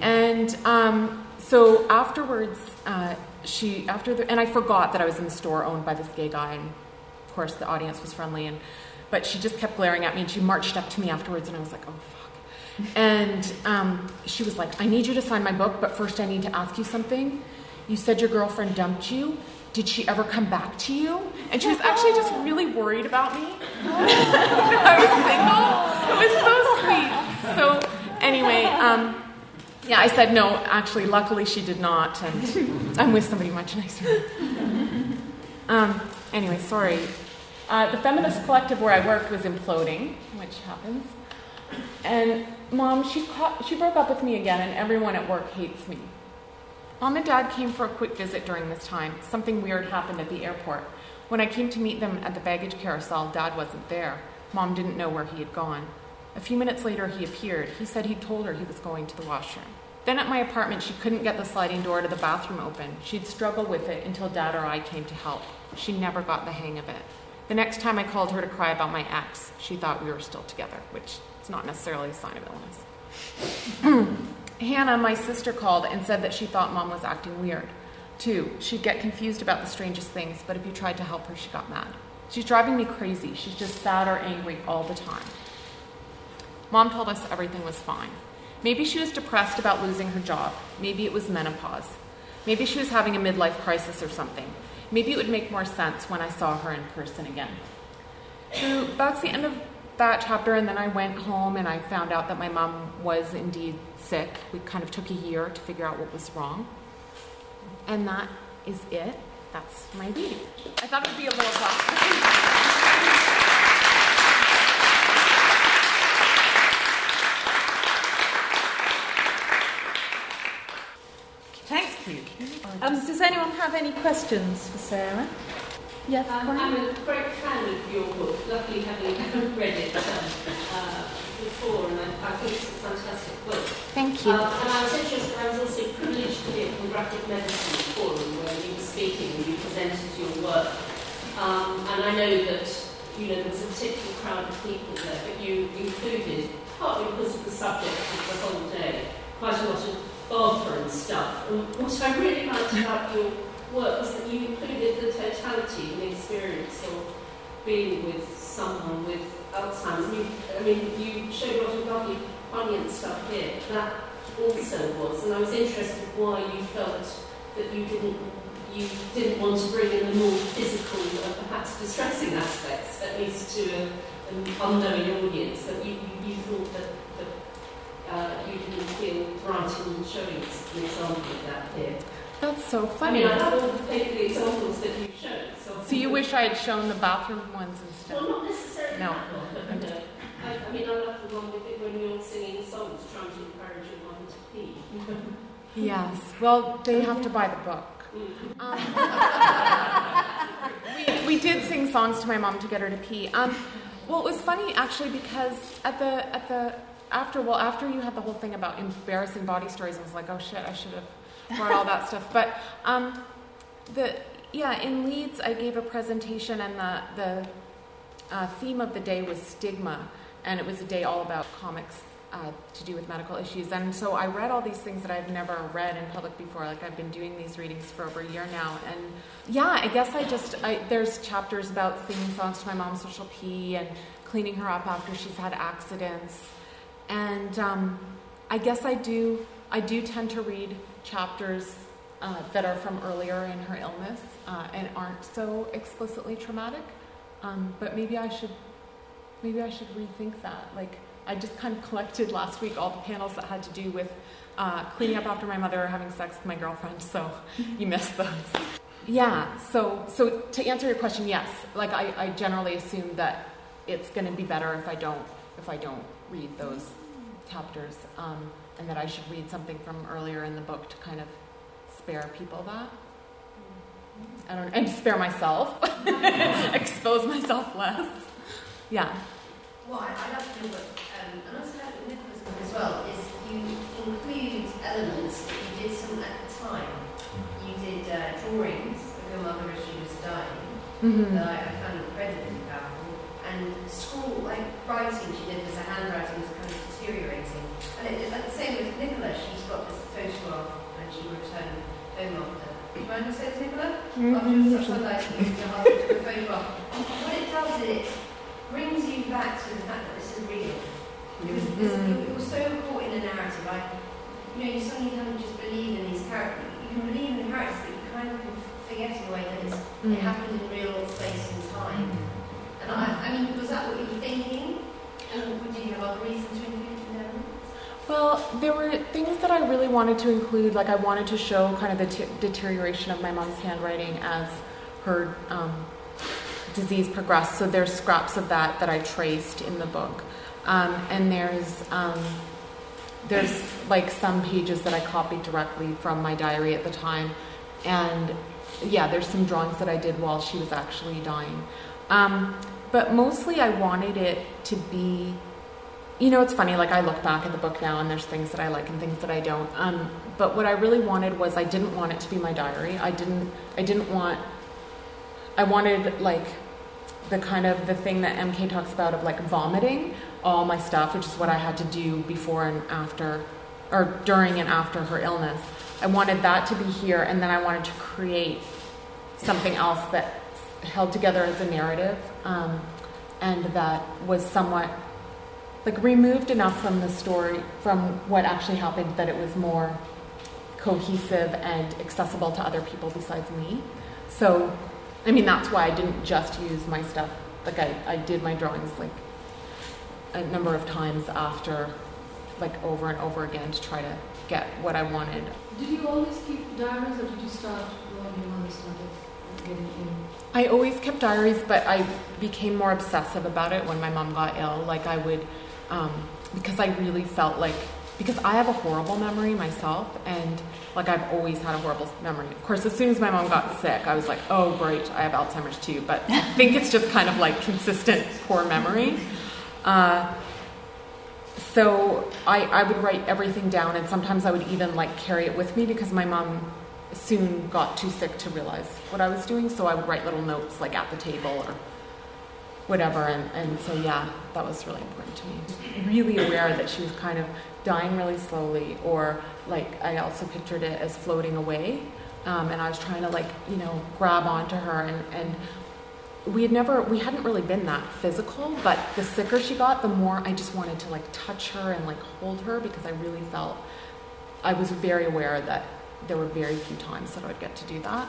And um, so afterwards, uh, she, after the, and I forgot that I was in the store owned by this gay guy. And of course, the audience was friendly. And but she just kept glaring at me and she marched up to me afterwards and I was like, oh, fuck. And um, she was like, I need you to sign my book, but first I need to ask you something. You said your girlfriend dumped you. Did she ever come back to you? And she was actually just really worried about me. I was single. It was so sweet. So anyway, um, yeah, I said no. Actually, luckily she did not, and I'm with somebody much nicer. Um, anyway, sorry. Uh, the feminist collective where I worked was imploding, which happens. And Mom, she caught, she broke up with me again, and everyone at work hates me. Mom and Dad came for a quick visit during this time. Something weird happened at the airport. When I came to meet them at the baggage carousel, Dad wasn't there. Mom didn't know where he had gone. A few minutes later, he appeared. He said he'd told her he was going to the washroom. Then at my apartment, she couldn't get the sliding door to the bathroom open. She'd struggle with it until Dad or I came to help. She never got the hang of it. The next time I called her to cry about my ex, she thought we were still together, which is not necessarily a sign of illness. Hannah, my sister, called and said that she thought Mom was acting weird. Two, she'd get confused about the strangest things, but if you tried to help her, she got mad. She's driving me crazy. She's just sad or angry all the time. Mom told us everything was fine. Maybe she was depressed about losing her job. Maybe it was menopause. Maybe she was having a midlife crisis or something. Maybe it would make more sense when I saw her in person again. So that's the end of that chapter, and then I went home and I found out that my mom was indeed sick. We kind of took a year to figure out what was wrong. And that is it. That's my reading. I thought it would be a little tough. Thank you. Um, does anyone have any questions for Sarah? Yes, um, I'm a great fan of your book, luckily having read it um, uh, before, and I, I think it's a fantastic book. Thank you. Uh, and I was interested, I was also privileged to hear from Graphic Medicine Forum, where you were speaking and you presented your work. Um, and I know that, you know, there's a particular crowd of people there, but you included, partly because of the subject of the whole day, quite a lot of Barbara and stuff. And what I really liked about your work was that you included the totality and the experience of being with someone with Alzheimer's. You, I mean, you showed a lot of lovely, poignant stuff here. That also was, and I was interested why you felt that you didn't, you didn't want to bring in the more physical and perhaps distressing aspects, at least to a, an unknowing audience. That you, you thought that, that uh, you didn't feel right in showing an example of that here. That's so funny. I mean, I love the examples that you showed, so So you wish I had shown the bathroom ones instead? Well, not necessarily. No. I'm just... I, I mean, I love the one with it when you're singing songs, trying to encourage everyone to pee. Yes. Well, they have to buy the book. Um, we, we did sing songs to my mom to get her to pee. Um, well, it was funny actually because at the at the after well after you had the whole thing about embarrassing body stories, I was like, oh shit, I should have brought all that stuff. But um, the yeah in Leeds, I gave a presentation and the the uh, theme of the day was stigma. And it was a day all about comics uh, to do with medical issues. And so I read all these things that I've never read in public before. Like, I've been doing these readings for over a year now. And yeah, I guess I just, I, there's chapters about singing songs to my mom, social pee, and cleaning her up after she's had accidents. And um, I guess I do, I do tend to read chapters uh, that are from earlier in her illness uh, and aren't so explicitly traumatic. Um, but maybe I should... Maybe I should rethink that. Like, I just kind of collected last week all the panels that had to do with uh, cleaning up after my mother or having sex with my girlfriend, so you missed those. Yeah, so so to answer your question, yes. Like, I, I generally assume that it's going to be better if I don't if I don't read those chapters, um, and that I should read something from earlier in the book to kind of spare people that. I don't, and spare myself, expose myself less. Yeah. Well, I, I love your book, um, and also love it with this book as well, is you include elements that you did some at the time. You did uh, drawings of your mother as she was dying, mm-hmm. that I, I found incredibly powerful, and school, like, writing she did because her handwriting was kind of deteriorating. And it, it's like the same with Nicola, she's got this photograph when she returned home after. Do you mind me saying, Nicola? Mm-hmm. After you were such a life, you used your heart to a photograph. What it does is it brings you back to the fact that this is real. Because this, you're so caught in a narrative, like, you know, you suddenly kind of just believe in these characters. You can believe in the characters, but you kind of forget in a way that it's, mm. it happened in real space and time. And I, I mean, was that what you were thinking? And would you have other reasons to include them? Well, there were things that I really wanted to include. Like, I wanted to show kind of the t- deterioration of my mom's handwriting as her... Um, disease progressed, so there's scraps of that that I traced in the book, um, and there's um, there's like some pages that I copied directly from my diary at the time, and yeah, there's some drawings that I did while she was actually dying, um, but mostly I wanted it to be, you know, it's funny, like I look back at the book now and there's things that I like and things that I don't, um, but what I really wanted was I didn't want it to be my diary. I didn't I didn't want I wanted, like, the kind of the thing that M K talks about of, like, vomiting all my stuff, which is what I had to do before and after, or during and after her illness. I wanted that to be here, and then I wanted to create something else that held together as a narrative, um, and that was somewhat, like, removed enough from the story, from what actually happened, that it was more cohesive and accessible to other people besides me. So... I mean, that's why I didn't just use my stuff. Like, I, I did my drawings, like, a number of times after, like, over and over again to try to get what I wanted. Did you always keep diaries, or did you start when your mother started getting in? I always kept diaries, but I became more obsessive about it when my mom got ill. Like, I would, um, because I really felt like, because I have a horrible memory myself, and... Like, I've always had a horrible memory. Of course, as soon as my mom got sick, I was like, oh, great, I have Alzheimer's too. But I think it's just kind of, like, consistent poor memory. Uh, so I, I would write everything down, and sometimes I would even, like, carry it with me because my mom soon got too sick to realize what I was doing. So I would write little notes, like, at the table or whatever. And, and so, yeah, that was really important to me. Just really aware that she was kind of... dying really slowly, or like I also pictured it as floating away, um, and I was trying to, like, you know, grab onto her, and, and we had never we hadn't really been that physical, but the sicker she got, the more I just wanted to, like, touch her and, like, hold her, because I really felt, I was very aware that there were very few times that I would get to do that.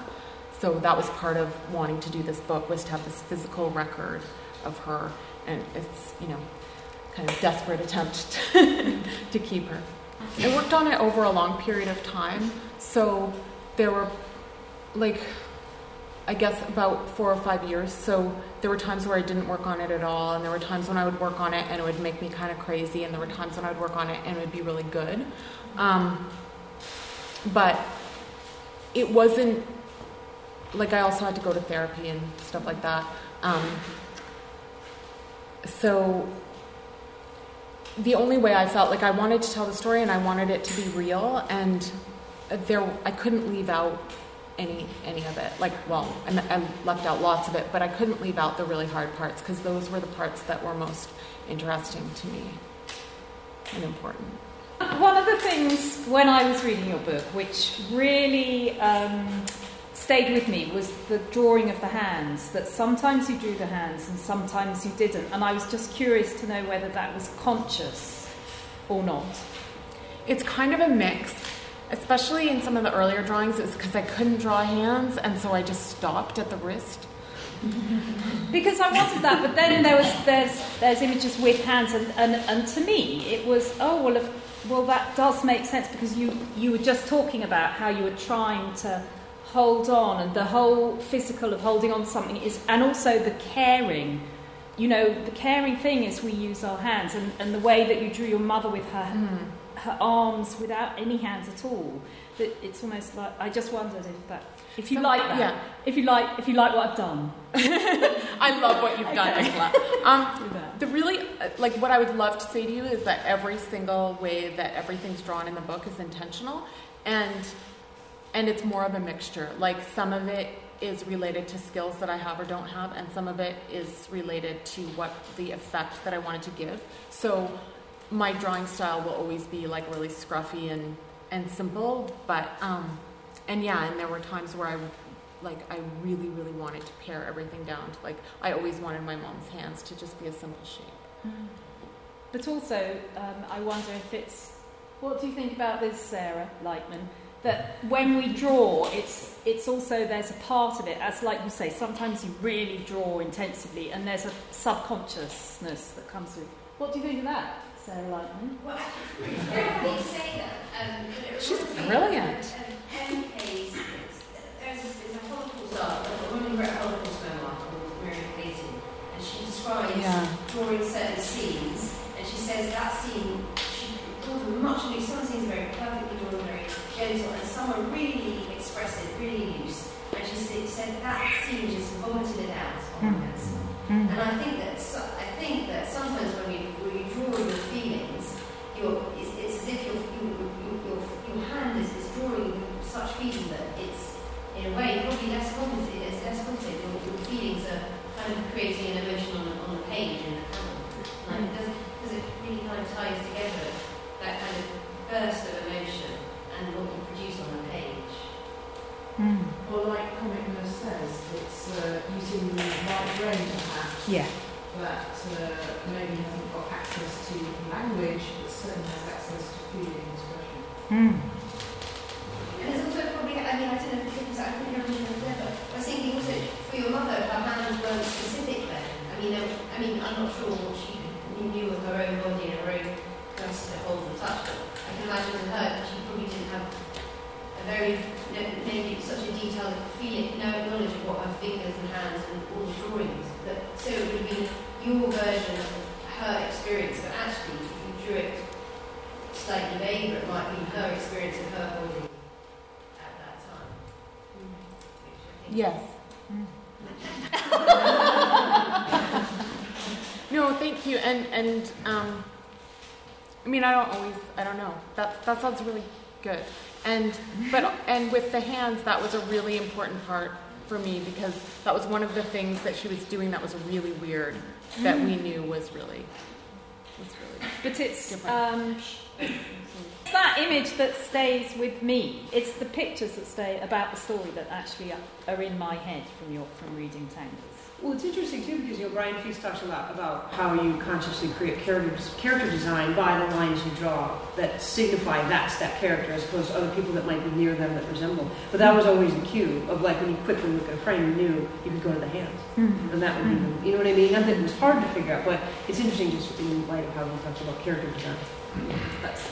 So that was part of wanting to do this book, was to have this physical record of her, and it's, you know, kind of desperate attempt to keep her. I worked on it over a long period of time, so there were, like, I guess about four or five years. So there were times where I didn't work on it at all, and there were times when I would work on it and it would make me kind of crazy, and there were times when I would work on it and it would be really good. Um, but it wasn't, like, I also had to go to therapy and stuff like that. Um, so the only way I felt, like, I wanted to tell the story and I wanted it to be real, and there I couldn't leave out any any of it. Like, well, I, I left out lots of it, but I couldn't leave out the really hard parts, because those were the parts that were most interesting to me and important. One of the things when I was reading your book which really um, stayed with me was the drawing of the hands, that sometimes you drew the hands and sometimes you didn't, and I was just curious to know whether that was conscious or not. It's kind of a mix, especially in some of the earlier drawings. It's because I couldn't draw hands, and so I just stopped at the wrist. Because I wanted that, but then there was there's there's images with hands, and, and, and to me it was, oh well, if, well that does make sense, because you you were just talking about how you were trying to hold on, and the whole physical of holding on to something is, and also the caring, you know, the caring thing is we use our hands, and, and the way that you drew your mother with her mm. her arms without any hands at all, that it's almost like, I just wondered if that if you so, like that yeah. if you like if you like what I've done. I love what you've okay. done, Nicola. Um, the really like what I would love to say to you is that every single way that everything's drawn in the book is intentional, and and it's more of a mixture. Like, some of it is related to skills that I have or don't have, and some of it is related to what the effect that I wanted to give. So my drawing style will always be like really scruffy and, and simple, but um, and yeah, and there were times where I like I really really wanted to pare everything down. To, like I always wanted my mom's hands to just be a simple shape. But also, um, I wonder if it's, what do you think about this, Sarah Lightman? That when we draw, it's it's also there's a part of it, as like you say, sometimes you really draw intensively, and there's a subconsciousness that comes with. What do you think of that? Sarah Lightman. Well, you say that. Um, She's brilliant. And, and Penny there's, there's a Holocaust art, a woman wrote a Holocaust memoir called Myriad Editions, and she describes yeah. drawing certain scenes, and she says that scene, she called them much new, some scenes very perfectly drawn, very gentle, and some are really expressive, really loose, and she said that scene just vomited it out on mm. us. Mm. And I think that so, I think that sometimes when you drawing your feelings, your, it's, it's as if your, your, your, your hand is, is drawing such feelings that it's, in a way, probably less complicated. It's less complicated. Your, your feelings are kind of creating an emotion on, on a page in a column. Like, mm. does, does it really kind of ties together that kind of burst of emotion and what you produce on a page? Mm. Well, like Comic Nurse says, it's uh, using the right brain perhaps. Yeah. That uh, maybe hasn't got access to language, but certainly has access to feeling and expression. Mm. And it's also probably, I mean, I don't know if it was, I think I remember there, but I was thinking also for your mother, her hands weren't specific then. I mean, I, I mean, I'm not sure what she knew of her own body and her own person to hold and touch, but I can imagine with her that she probably didn't have a very, maybe such a detailed feeling, no knowledge of what her fingers and hands and all the drawings. That, so it would be your version of her experience, but actually, if you drew it slightly vaguer, it might be her experience of her holding at that time. Mm. Yes. Mm. No, thank you. And and um, I mean, I don't always. I don't know. That that sounds really good. And but and with the hands, that was a really important part for me, because that was one of the things that she was doing that was really weird that we knew was really was really but it's um, that image that stays with me. It's the pictures that stay about the story that actually are in my head from your from reading Tangles. Well, it's interesting too, because you know Brian Feast talks a lot about how you consciously create characters, character design by the lines you draw that signify that's that character, as opposed to other people that might be near them that resemble. But that was always the cue of, like, when you quickly look at a frame, you knew you could go to the hands, mm-hmm. and that would mm-hmm. be, you know what I mean. Not that it was hard to figure out, but it's interesting just in light of how he talks about character design. That's,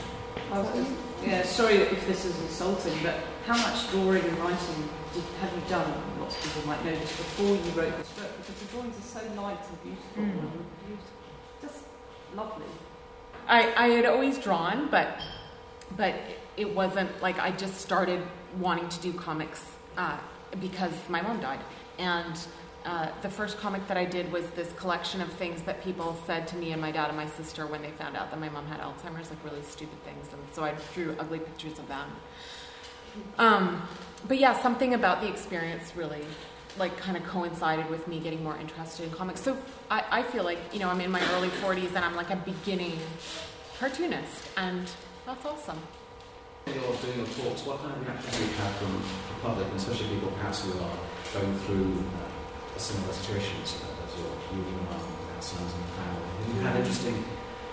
yeah, sorry if this is insulting, but how much drawing and writing did, have you done? Lots of people might notice before you wrote this book, because the drawings are so light and beautiful, mm. and beautiful. Just lovely. I, I had always drawn, but but it wasn't like I just started wanting to do comics uh, because my mom died, and uh, the first comic that I did was this collection of things that people said to me and my dad and my sister when they found out that my mom had Alzheimer's, like really stupid things, and so I drew ugly pictures of them. Um, but yeah, something about the experience really like kind of coincided with me getting more interested in comics. So I, I feel like, you know, I'm in my early forties and I'm like a beginning cartoonist, and that's awesome. When you're doing your talks, what kind of reaction do you have from the public, and especially people perhaps who are going through uh, a similar situation as you're moving around with Alzheimer's and family? Have you had interesting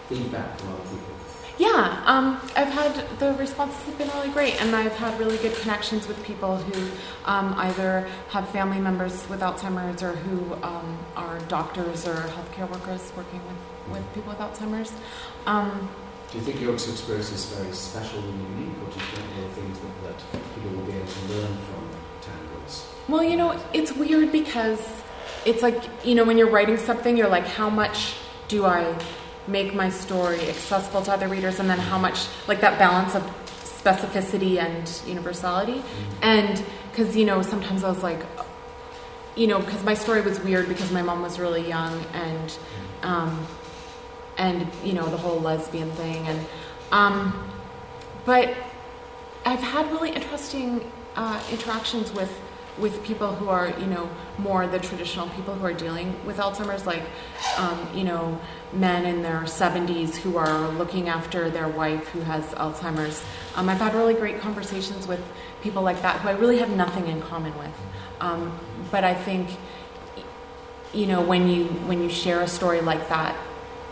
feedback from other people? Yeah, um, I've had, the responses have been really great, and I've had really good connections with people who um, either have family members with Alzheimer's or who um, are doctors or healthcare workers working with, with people with Alzheimer's. Um, do you think your experience is very special and unique, or do you think there are things that, that people will be able to learn from Tangles? Well, you know, it's weird because it's like, you know, when you're writing something, you're like, how much do I make my story accessible to other readers, and then how much, like that balance of specificity and universality. And because, you know, sometimes I was like, you know, because my story was weird because my mom was really young, and um, and you know, the whole lesbian thing, and um, but I've had really interesting uh, interactions with with people who are, you know, more the traditional people who are dealing with Alzheimer's, like, um, you know, men in their seventies who are looking after their wife who has Alzheimer's. Um, I've had really great conversations with people like that who I really have nothing in common with. Um, but I think, you know, when you when you share a story like that,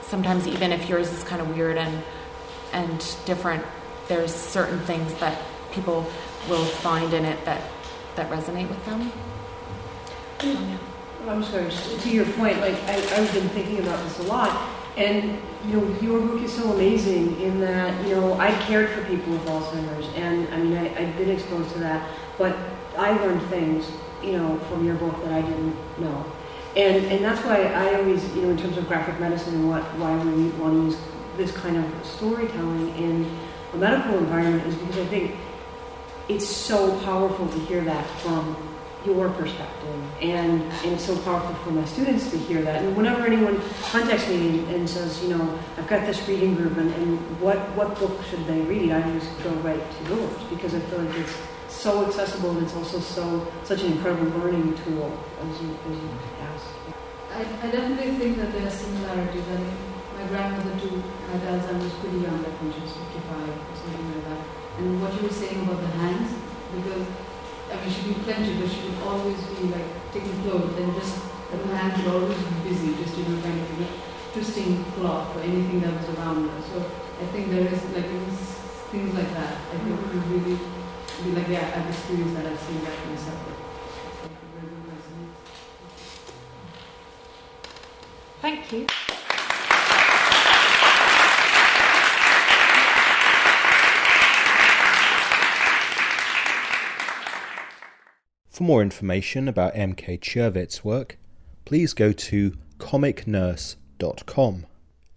sometimes even if yours is kind of weird and and different, there's certain things that people will find in it that that resonate with them. So, yeah. I'm sorry, just to your point, like I, I've been thinking about this a lot, and you know, your book is so amazing in that, you know, I cared for people with Alzheimer's, and I mean, I, I've been exposed to that, but I learned things, you know, from your book that I didn't know, and and that's why I always, you know, in terms of graphic medicine and what why we want to use this kind of storytelling in the medical environment is because I think it's so powerful to hear that from your perspective, and, and it's so powerful for my students to hear that. And whenever anyone contacts me and says, you know, I've got this reading group, and, and what, what book should they read, I just go right to yours, because I feel like it's so accessible, and it's also so such an incredible learning tool, as you, as you asked. I, I definitely think that there are similarities. I mean, my grandmother too had Alzheimer's pretty young, I think she was fifty-five or something like that. And what you were saying about the hands, because I mean, she'd be clenched, but she would always be like taking clothes, and just her hands would always be busy, just you know, kind of you know, twisting cloth or anything that was around her. So I think there is like things like that. I think it would really be like, yeah, I've experienced that, I've seen that myself. Thank you. For more information about M K Czerwiec's work, please go to comic nurse dot com.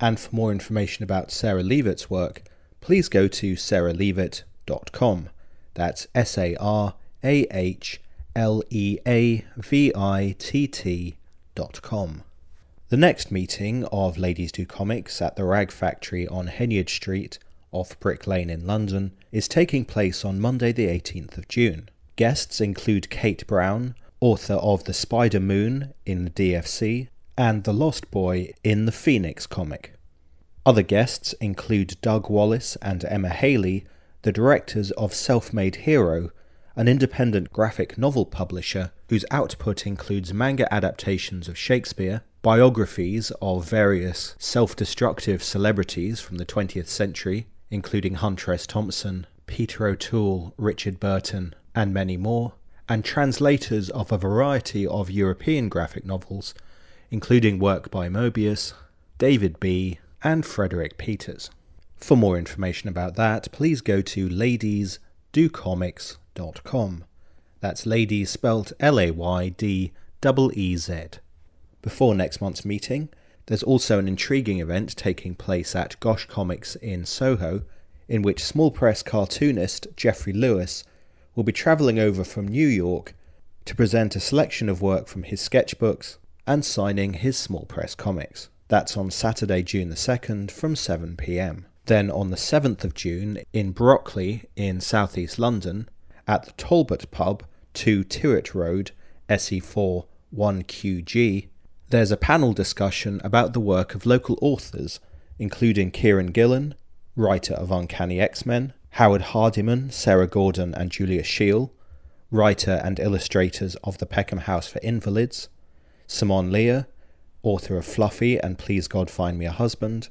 And for more information about Sarah Leavitt's work, please go to sarah leavitt dot com. That's S A R A H L E A V I T T dot com. The next meeting of Ladies Do Comics at the Rag Factory on Heneage Street, off Brick Lane in London, is taking place on Monday the eighteenth of June. Guests include Kate Brown, author of The Spider Moon in the D F C and The Lost Boy in the Phoenix comic. Other guests include Doug Wallace and Emma Haley, the directors of Self-Made Hero, an independent graphic novel publisher whose output includes manga adaptations of Shakespeare, biographies of various self-destructive celebrities from the twentieth century, including Hunter S. Thompson, Peter O'Toole, Richard Burton, and many more, and translators of a variety of European graphic novels, including work by Moebius, David B., and Frederick Peters. For more information about that, please go to ladies do comics ladyz dot com. That's lady spelt L A Y D E E Z. Before next month's meeting, there's also an intriguing event taking place at Gosh Comics in Soho, in which small press cartoonist Jeffrey Lewis will be travelling over from New York to present a selection of work from his sketchbooks and signing his small press comics. That's on Saturday, June the second from seven p m. Then on the seventh of June in Brockley in southeast London at the Talbot Pub, two Tyrwhitt Road, S E four one Q G, there's a panel discussion about the work of local authors including Kieran Gillen, writer of Uncanny X-Men, Howard Hardiman, Sarah Gordon and Julia Scheel, writer and illustrators of the Peckham House for Invalids, Simone Lear, author of Fluffy and Please God Find Me a Husband,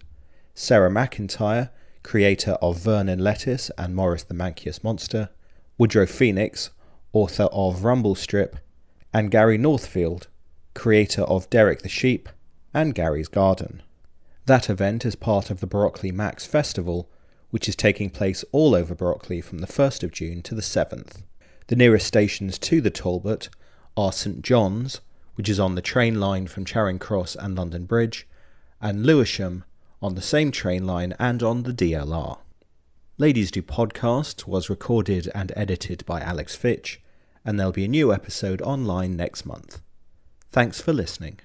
Sarah McIntyre, creator of Vernon Lettuce and Morris the Mankiewicz Monster, Woodrow Phoenix, author of Rumble Strip, and Gary Northfield, creator of Derek the Sheep and Gary's Garden. That event is part of the Brockley Max Festival, which is taking place all over Brockley from the first of June to the seventh. The nearest stations to the Talbot are Saint John's, which is on the train line from Charing Cross and London Bridge, and Lewisham on the same train line and on the D L R. Ladies Do Podcast was recorded and edited by Alex Fitch, and there'll be a new episode online next month. Thanks for listening.